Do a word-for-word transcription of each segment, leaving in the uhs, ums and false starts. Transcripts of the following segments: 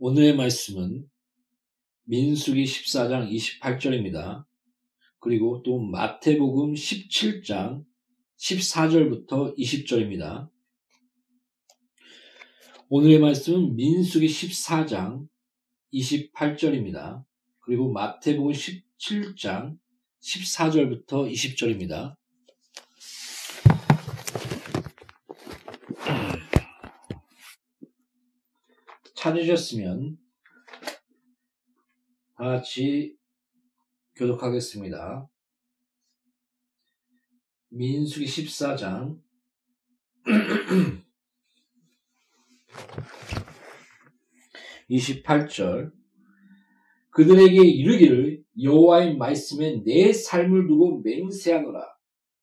오늘의 말씀은 민수기 십사 장 이십팔 절입니다. 그리고 또 마태복음 십칠 장 십사 절부터 이십 절입니다. 오늘의 말씀은 민수기 십사 장 이십팔 절입니다. 그리고 마태복음 십칠 장 십사 절부터 이십 절입니다. 찾으셨으면 다 같이 교독하겠습니다. 민수기 십사 장 이십팔 절 그들에게 이르기를 여호와의 말씀에 내 삶을 두고 맹세하노라.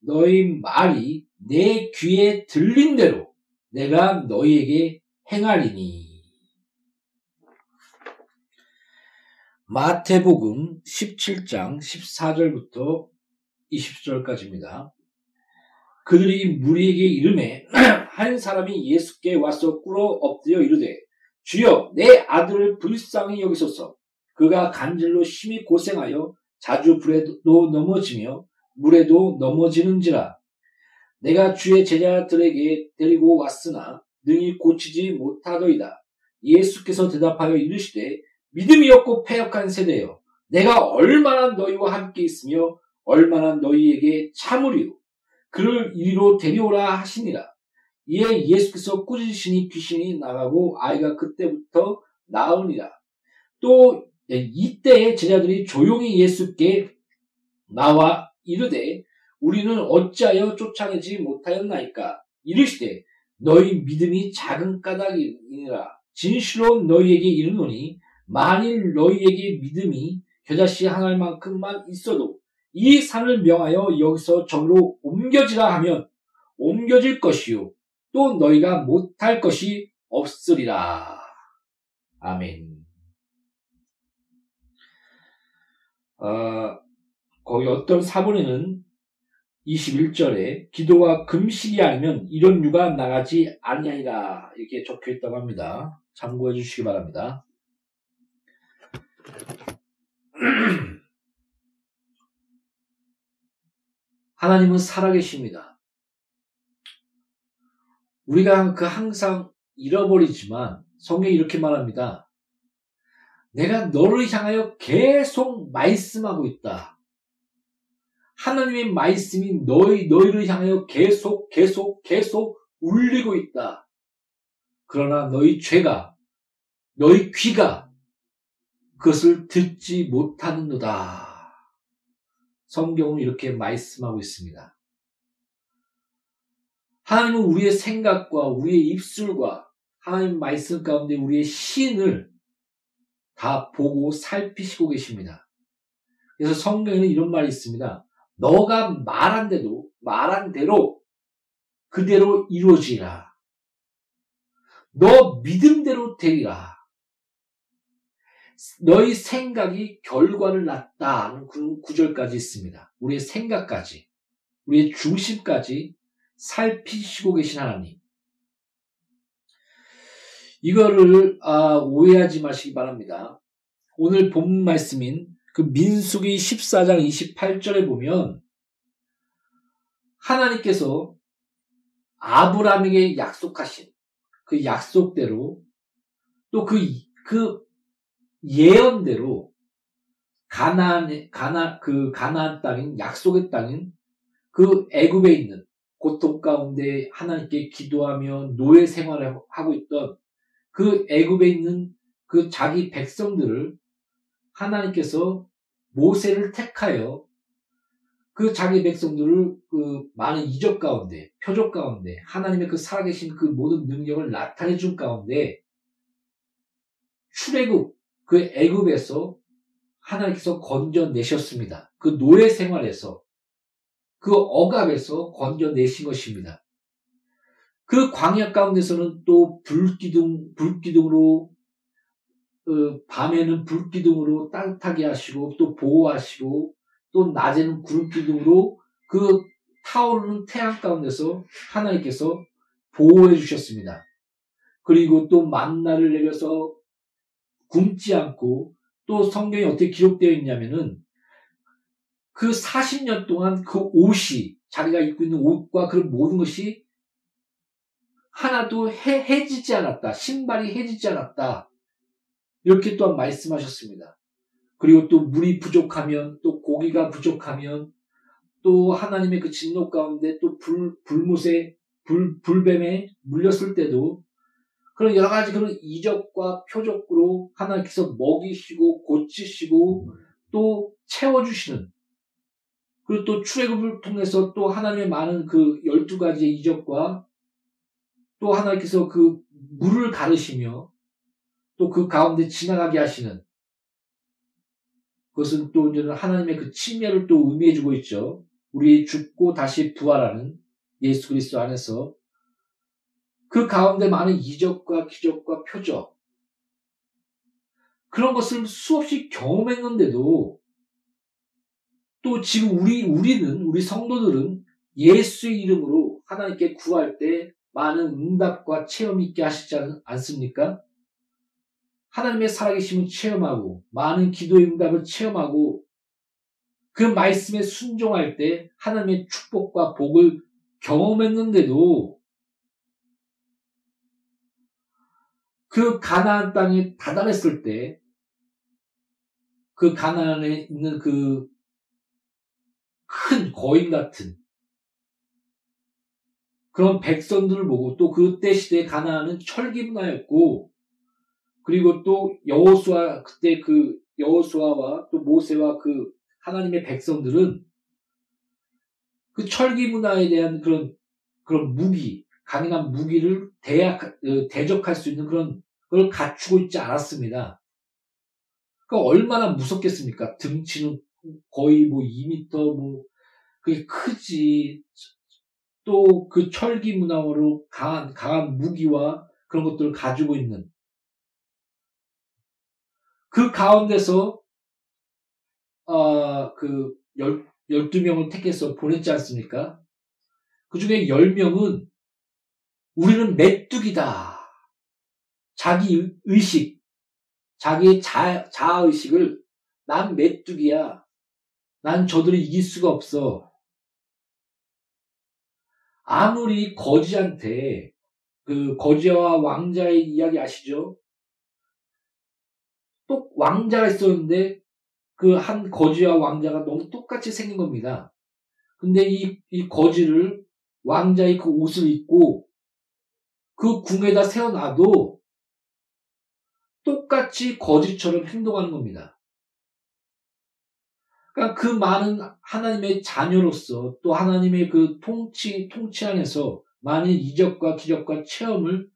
너희 말이 내 귀에 들린 대로 내가 너희에게 행하리니. 마태복음 십칠 장 십사 절부터 이십 절까지입니다. 그들이 무리에게 이르매 한 사람이 예수께 와서 꿇어 엎드려 이르되 주여 내 아들을 불쌍히 여기소서. 그가 간질로 심히 고생하여 자주 불에도 넘어지며 물에도 넘어지는지라. 내가 주의 제자들에게 데리고 왔으나 능히 고치지 못하더이다. 예수께서 대답하여 이르시되 믿음이 없고 패역한 세대여 내가 얼마나 너희와 함께 있으며 얼마나 너희에게 참으리요. 그를 이리로 데려오라 하시니라. 이에 예수께서 꾸짖으시니 귀신이 나가고 아이가 그때부터 나으니라. 또 이때에 제자들이 조용히 예수께 나와 이르되 우리는 어찌하여 쫓아내지 못하였나이까. 이르시되 너희 믿음이 작은 까닭이니라. 진실로 너희에게 이르노니 만일 너희에게 믿음이 겨자씨 하나만큼만 있어도 이 산을 명하여 여기서 저기로 옮겨지라 하면 옮겨질 것이요 또 너희가 못할 것이 없으리라. 아멘. 아, 거기 어떤 사본에는 이십일 절에 기도와 금식이 아니면 이런 유가 나가지 아니하리라 이렇게 적혀있다고 합니다. 참고해 주시기 바랍니다. 하나님은 살아계십니다. 우리가 그 항상 잃어버리지만 성경이 이렇게 말합니다. 내가 너를 향하여 계속 말씀하고 있다. 하나님의 말씀이 너희, 너희를 향하여 계속 계속 계속 울리고 있다. 그러나 너희 죄가 너희 귀가 그것을 듣지 못하는도다. 성경은 이렇게 말씀하고 있습니다. 하나님은 우리의 생각과 우리의 입술과 하나님 말씀 가운데 우리의 신을 다 보고 살피시고 계십니다. 그래서 성경에는 이런 말이 있습니다. 너가 말한 대로 말한 대로 그대로 이루어지라. 너 믿음대로 되리라. 너희 생각이 결과를 낳았다 하는 그 구절까지 있습니다. 우리의 생각까지 우리의 중심까지 살피시고 계신 하나님, 이거를 아, 오해하지 마시기 바랍니다. 오늘 본 말씀인 그 민수기 십사 장 이십팔 절에 보면 하나님께서 아브라함에게 약속하신 그 약속대로 또 그 그 예언대로 가나안 가나 그 가나안 땅인 약속의 땅인 그 애굽에 있는 고통 가운데 하나님께 기도하며 노예 생활을 하고 있던 그 애굽에 있는 그 자기 백성들을 하나님께서 모세를 택하여 그 자기 백성들을 그 많은 이적 가운데, 표적 가운데, 하나님의 그 살아계신 그 모든 능력을 나타내 준 가운데 출애굽, 그 애굽에서 하나님께서 건져내셨습니다. 그 노예 생활에서, 그 억압에서 건져내신 것입니다. 그 광야 가운데서는 또 불기둥, 불기둥으로 그 밤에는 불기둥으로 따뜻하게 하시고 또 보호하시고 또 낮에는 구름기둥으로 그 타오르는 태양 가운데서 하나님께서 보호해 주셨습니다. 그리고 또 만나를 내려서 굶지 않고 또 성경이 어떻게 기록되어 있냐면은 그 사십 년 동안 그 옷이 자기가 입고 있는 옷과 그 모든 것이 하나도 해, 해지지 않았다. 신발이 해지지 않았다. 이렇게 또한 말씀하셨습니다. 그리고 또 물이 부족하면 또 고기가 부족하면 또 하나님의 그 진노 가운데 또 불, 불못에 불, 불뱀에 물렸을 때도 그런 여러 가지 그런 이적과 표적으로 하나님께서 먹이시고 고치시고 또 채워주시는 그리고 또 출애굽을 통해서 또 하나님의 많은 그 열두 가지의 이적과 또 하나님께서 그 물을 가르시며 또 그 가운데 지나가게 하시는 그것은 또 이제는 하나님의 그 침례를 또 의미해주고 있죠. 우리의 죽고 다시 부활하는 예수 그리스도 안에서 그 가운데 많은 이적과 기적과 표적 그런 것을 수없이 경험했는데도 또 지금 우리 우리는 우리 성도들은 예수의 이름으로 하나님께 구할 때 많은 응답과 체험이 있게 하시지 않습니까? 하나님의 살아계심을 체험하고 많은 기도의 응답을 체험하고 그 말씀에 순종할 때 하나님의 축복과 복을 경험했는데도 그 가나안 땅에 다다랐을 때 그 가나안에 있는 그 큰 거인 같은 그런 백성들을 보고 또 그때 시대에 가나안은 철기 문화였고 그리고 또 여호수아 그때 그 여호수아와 또 모세와 그 하나님의 백성들은 그 철기 문화에 대한 그런 그런 무기 강인한 무기를 대, 대적할 수 있는 그런 걸 갖추고 있지 않았습니다. 그러니까 얼마나 무섭겠습니까? 등치는 거의 뭐 이 미터 뭐 그게 크지 또 그 철기 문화로 강한 강한 무기와 그런 것들을 가지고 있는. 그 가운데서 어, 그 열, 열두 명을 택해서 보냈지 않습니까? 그 중에 열 명은 우리는 메뚜기다. 자기 의식, 자기의 자, 자아의식을 난 메뚜기야. 난 저들을 이길 수가 없어. 아무리 거지한테 그 거지와 왕자의 이야기 아시죠? 또 왕자가 있었는데 그 한 거지와 왕자가 너무 똑같이 생긴 겁니다. 근데 이, 이 거지를 왕자의 그 옷을 입고 그 궁에다 세워놔도 똑같이 거지처럼 행동하는 겁니다. 그러니까 그 많은 하나님의 자녀로서 또 하나님의 그 통치, 통치 안에서 많은 이적과 기적과 체험을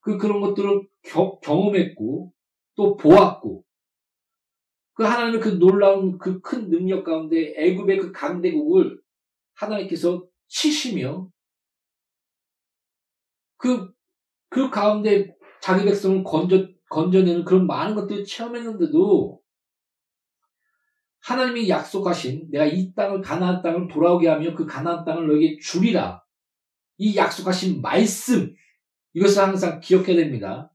그 그런 것들을 겨, 경험했고 또 보았고 그 하나님의 그 놀라운 그 큰 능력 가운데 애굽의 그 강대국을 하나님께서 치시며 그, 그 가운데 자기 백성을 건져, 건져내는 그런 많은 것들을 체험했는데도 하나님이 약속하신 내가 이 땅을 가나안 땅을 돌아오게 하며 그 가나안 땅을 너에게 주리라 이 약속하신 말씀 이것을 항상 기억해야 됩니다.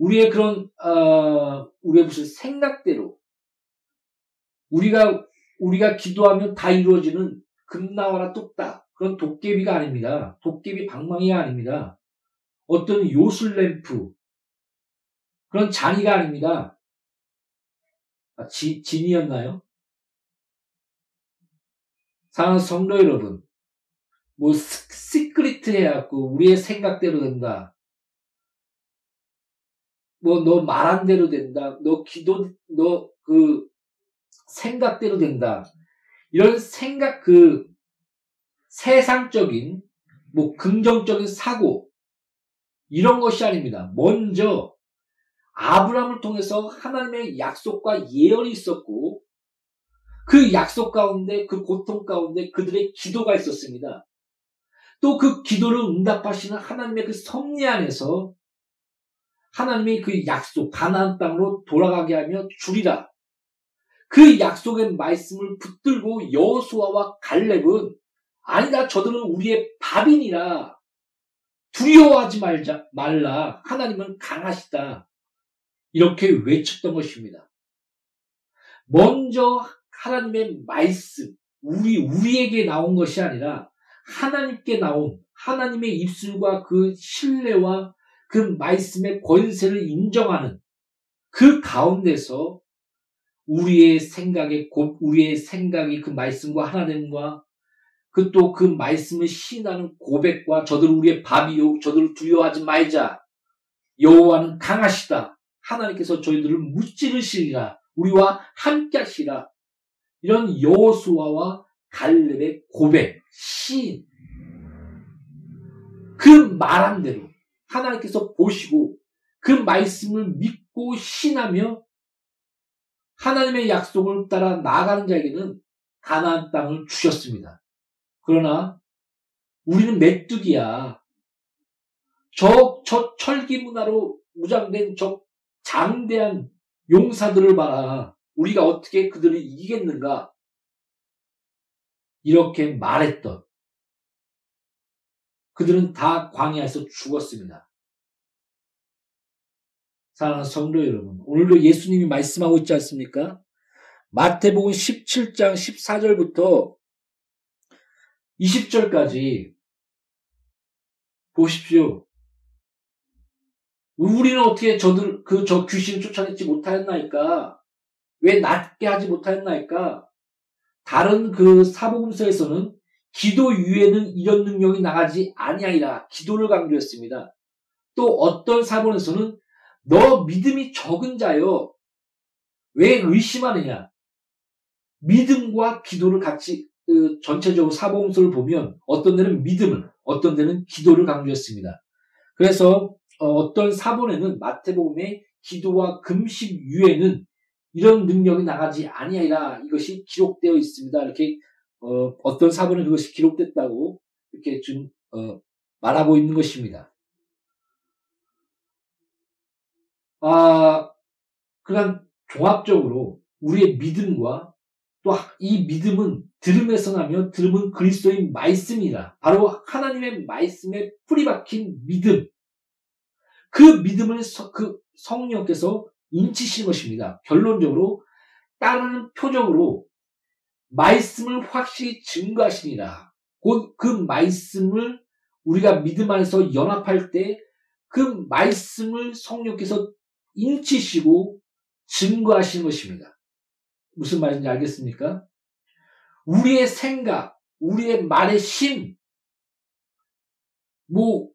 우리의 그런 어, 우리의 무슨 생각대로 우리가 우리가 기도하면 다 이루어지는 금나와라 똑딱 그런 도깨비가 아닙니다. 도깨비 방망이가 아닙니다. 어떤 요술램프 그런 잔이가 아닙니다. 아, 지, 진이었나요? 사랑하는 성도 여러분, 뭐 시크릿 해갖고 우리의 생각대로 된다. 뭐 너 말한 대로 된다. 너 기도 너 그 생각대로 된다. 이런 생각 그 세상적인 뭐 긍정적인 사고 이런 것이 아닙니다. 먼저 아브라함을 통해서 하나님의 약속과 예언이 있었고 그 약속 가운데 그 고통 가운데 그들의 기도가 있었습니다. 또 그 기도를 응답하시는 하나님의 그 섭리 안에서 하나님이 그 약속 가나안 땅으로 돌아가게 하며 주리라. 그 약속의 말씀을 붙들고 여호수아와 갈렙은 아니다 저들은 우리의 밥이니라 두려워하지 말자 말라 하나님은 강하시다 이렇게 외쳤던 것입니다. 먼저 하나님의 말씀 우리 우리에게 나온 것이 아니라 하나님께 나온 하나님의 입술과 그 신뢰와 그 말씀의 권세를 인정하는 그 가운데서 우리의 생각에 곧 우리의 생각이 그 말씀과 하나님과 그 또 그 말씀을 신하는 고백과 저들 우리의 밥이요 저들을 두려워하지 말자 여호와는 강하시다 하나님께서 저희들을 무찌르시리라 우리와 함께하시라 이런 여호수아와 갈렙의 고백 시인 그 말한 대로 하나님께서 보시고 그 말씀을 믿고 신하며 하나님의 약속을 따라 나아가는 자에게는 가나안 땅을 주셨습니다. 그러나 우리는 메뚜기야. 저, 저 철기 문화로 무장된 저 장대한 용사들을 봐라. 우리가 어떻게 그들을 이기겠는가? 이렇게 말했던 그들은 다 광야에서 죽었습니다. 사랑하는 성도 여러분, 오늘도 예수님이 말씀하고 있지 않습니까? 마태복음 십칠 장 십사 절부터 이십 절까지 보십시오. 우리는 어떻게 저들 그 저 귀신을 쫓아내지 못하였나이까? 왜 낫게 하지 못하였나이까? 다른 그 사복음서에서는 기도 위에는 이런 능력이 나가지 아니하리라 기도를 강조했습니다. 또 어떤 사본에서는 너 믿음이 적은 자여 왜 의심하느냐 믿음과 기도를 같이 그 전체적으로 사복음서를 보면 어떤 데는 믿음을 어떤 데는 기도를 강조했습니다. 그래서 어떤 사본에는 마태복음의 기도와 금식 위에는 이런 능력이 나가지 아니하리라 이것이 기록되어 있습니다. 이렇게 어, 어떤 사본에 그것이 기록됐다고 이렇게 지금 어, 말하고 있는 것입니다. 아, 그냥 종합적으로 우리의 믿음과 또 이 믿음은 들음에서 나며 들음은 그리스도의 말씀이라 바로 하나님의 말씀에 뿌리 박힌 믿음 그 믿음을 서, 그 성령께서 인치신 것입니다. 결론적으로 따르는 표적으로 말씀을 확실히 증거하시니라. 곧 그 말씀을 우리가 믿음 안에서 연합할 때 그 말씀을 성령께서 인치시고 증거하시는 것입니다. 무슨 말인지 알겠습니까? 우리의 생각, 우리의 말의 힘, 뭐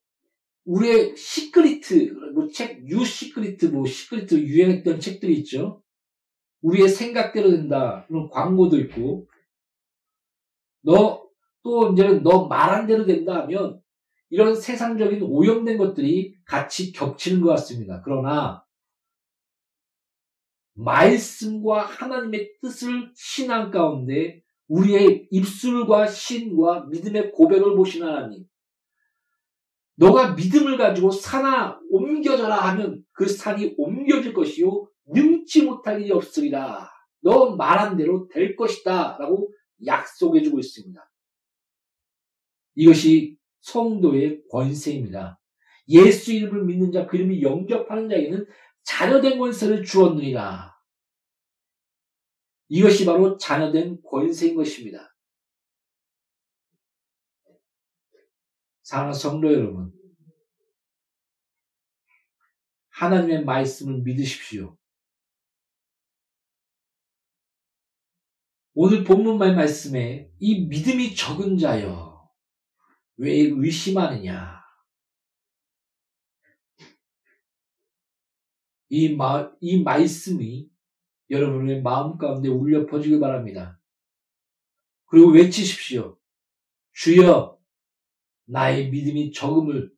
우리의 시크리트, 뭐 책, 유 시크리트, 뭐 시크리트 유행했던 책들이 있죠. 우리의 생각대로 된다. 그런 광고도 있고, 너, 또 이제는 너 말한 대로 된다 하면, 이런 세상적인 오염된 것들이 같이 겹치는 것 같습니다. 그러나, 말씀과 하나님의 뜻을 신앙 가운데, 우리의 입술과 신과 믿음의 고백을 보신 하나님, 너가 믿음을 가지고 산아 옮겨져라 하면 그 산이 옮겨질 것이요, 능치 못할 일이 없으리라. 너 말한 대로 될 것이다. 라고 약속해주고 있습니다. 이것이 성도의 권세입니다. 예수 이름을 믿는 자, 그 이름이 영접하는 자에게는 자녀된 권세를 주었느니라. 이것이 바로 자녀된 권세인 것입니다. 사랑하는 성도 여러분, 하나님의 말씀을 믿으십시오. 오늘 본문의 말씀에 이 믿음이 적은 자여 왜 의심하느냐, 이, 마, 이 말씀이 여러분의 마음 가운데 울려 퍼지길 바랍니다. 그리고 외치십시오. 주여, 나의 믿음이 적음을,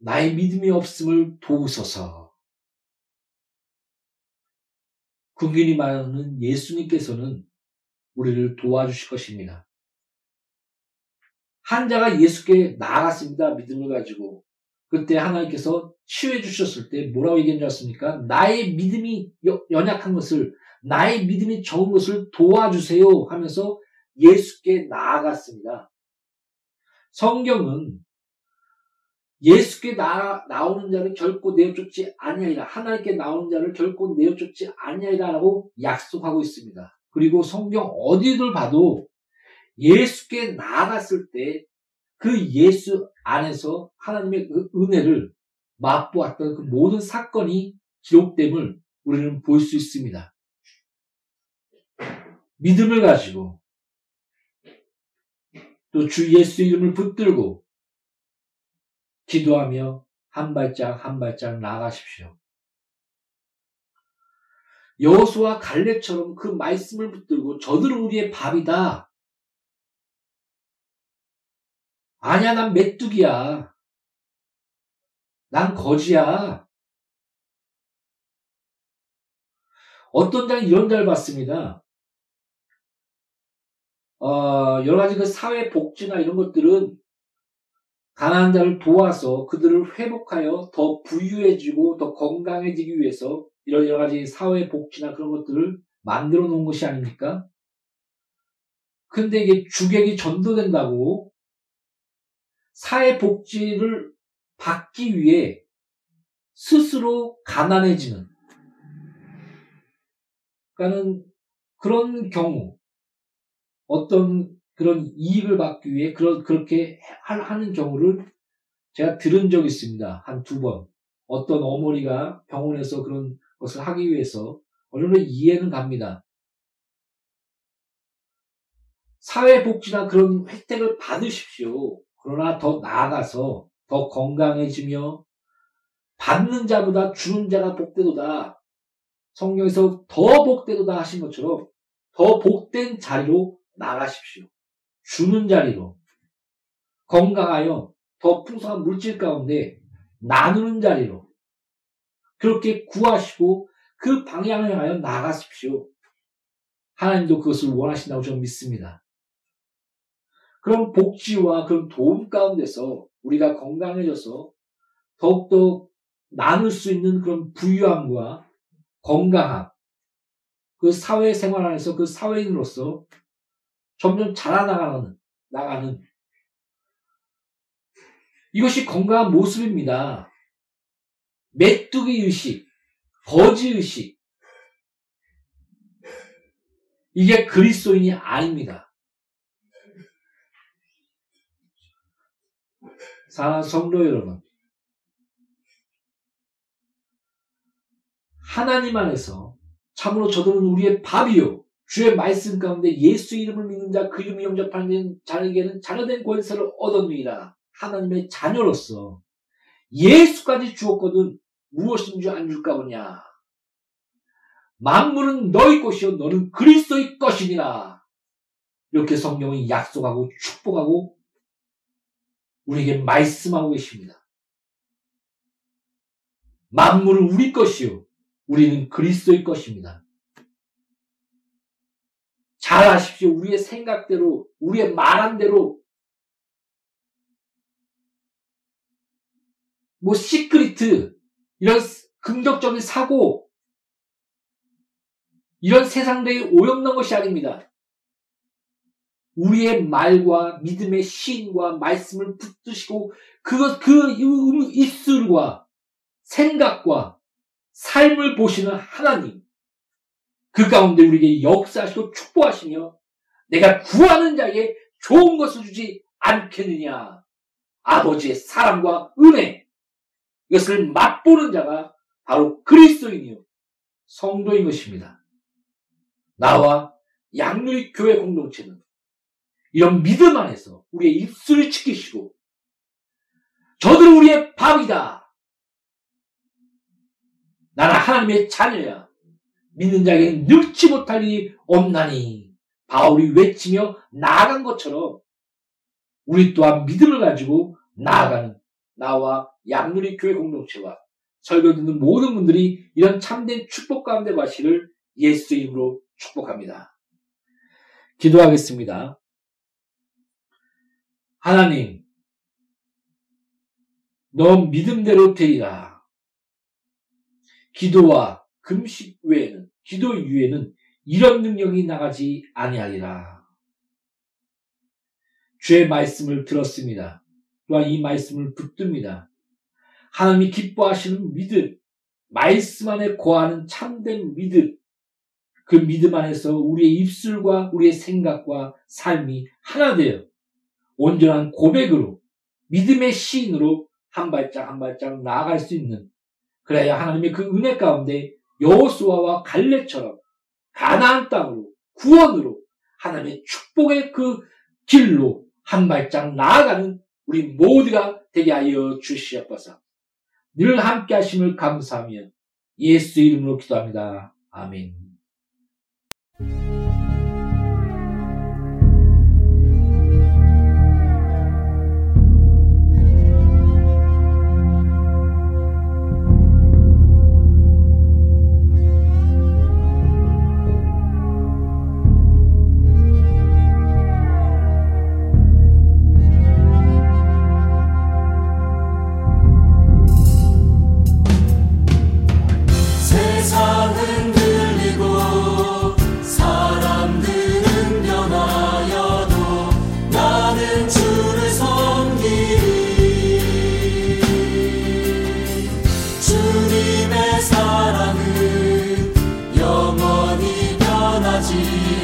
나의 믿음이 없음을 도우소서. 긍휼히 말하는 예수님께서는 우리를 도와주실 것입니다. 환자가 예수께 나아갔습니다. 믿음을 가지고. 그때 하나님께서 치유해 주셨을 때 뭐라고 얘기한 줄 아십니까? 나의 믿음이 연약한 것을, 나의 믿음이 적은 것을 도와주세요 하면서 예수께 나아갔습니다. 성경은 예수께 나, 나오는 자를 결코 내어쫓지 아니하리라, 하나님께 나오는 자를 결코 내어쫓지 아니하리라 라고 약속하고 있습니다. 그리고 성경 어디를 봐도 예수께 나아갔을 때 그 예수 안에서 하나님의 그 은혜를 맛보았던 그 모든 사건이 기록됨을 우리는 볼 수 있습니다. 믿음을 가지고 또 주 예수 이름을 붙들고 기도하며 한 발짝 한 발짝 나아가십시오. 여호수아 갈렙처럼 그 말씀을 붙들고 저들은 우리의 밥이다. 아니야, 난 메뚜기야. 난 거지야. 어떤 자는 이런 자를 봤습니다. 어, 여러 가지 그 사회 복지나 이런 것들은 가난한 자를 도와서 그들을 회복하여 더 부유해지고 더 건강해지기 위해서 이런 여러 가지 사회 복지나 그런 것들을 만들어 놓은 것이 아닙니까? 근데 이게 주객이 전도된다고 사회 복지를 받기 위해 스스로 가난해지는, 그러니까는 그런 경우 어떤 그런 이익을 받기 위해 그런 그렇게 하는 경우를 제가 들은 적이 있습니다. 한 두 번. 어떤 어머니가 병원에서 그런 것을 하기 위해서. 어느 정도 이해는 갑니다. 사회복지나 그런 혜택을 받으십시오. 그러나 더 나아가서 더 건강해지며 받는 자보다 주는 자가 복되도다, 성경에서 더 복되도다 하신 것처럼 더 복된 자리로 나가십시오. 주는 자리로 건강하여 더 풍성한 물질 가운데 나누는 자리로 그렇게 구하시고 그 방향을 향하여 나가십시오. 하나님도 그것을 원하신다고 저는 믿습니다. 그런 복지와 그런 도움 가운데서 우리가 건강해져서 더욱더 나눌 수 있는 그런 부유함과 건강함, 그 사회생활 안에서 그 사회인으로서 점점 자라나가는, 나가는, 이것이 건강한 모습입니다. 메뚜기 의식, 거지 의식, 이게 그리스도인이 아닙니다. 사랑하는 성도 여러분, 하나님 안에서 참으로 저들은 우리의 밥이요, 주의 말씀 가운데 예수 이름을 믿는 자, 그 이름을 영접하는 자에게는 자녀된 권세를 얻었느니라. 하나님의 자녀로서 예수까지 주었거든 무엇인지 안 줄까 보냐. 만물은 너희 것이요 너는 그리스도의 것이니라. 이렇게 성경은 약속하고 축복하고 우리에게 말씀하고 계십니다. 만물은 우리 것이요 우리는 그리스도의 것입니다. 잘하십시오. 우리의 생각대로, 우리의 말한대로, 뭐 시크릿, 이런 긍정적인 사고, 이런 세상대의 오염난 것이 아닙니다. 우리의 말과 믿음의 시인과 말씀을 붙드시고 그것 그 입술과 생각과 삶을 보시는 하나님, 그 가운데 우리에게 역사하시고 축복하시며 내가 구하는 자에게 좋은 것을 주지 않겠느냐. 아버지의 사랑과 은혜, 이것을 맛보는 자가 바로 그리스도인이요 성도인 것입니다. 나와 양누리 교회 공동체는 이런 믿음 안에서 우리의 입술을 지키시고 저들은 우리의 밥이다, 나는 하나님의 자녀야, 믿는 자에게는 늙지 못할 일이 없나니 바울이 외치며 나아간 것처럼 우리 또한 믿음을 가지고 나아가는 나와 양누리 교회 공동체와 설교 듣는 모든 분들이 이런 참된 축복 가운데 가시를 예수의 이름으로 축복합니다. 기도하겠습니다. 하나님, 너 믿음대로 되리라. 기도와 금식 외에는, 기도 이외에는 이런 능력이 나가지 아니하리라. 주의 말씀을 들었습니다. 또한 이 말씀을 붙듭니다. 하나님이 기뻐하시는 믿음, 말씀 안에 거하는 참된 믿음, 그 믿음 안에서 우리의 입술과 우리의 생각과 삶이 하나 되어 온전한 고백으로 믿음의 시인으로 한 발짝 한 발짝 나아갈 수 있는, 그래야 하나님의 그 은혜 가운데 여호수아와 갈렙처럼 가나안 땅으로 구원으로 하나님의 축복의 그 길로 한 발짝 나아가는 우리 모두가 되게 하여 주시옵소서. 늘 함께 하심을 감사하며 예수 이름으로 기도합니다. 아멘. 지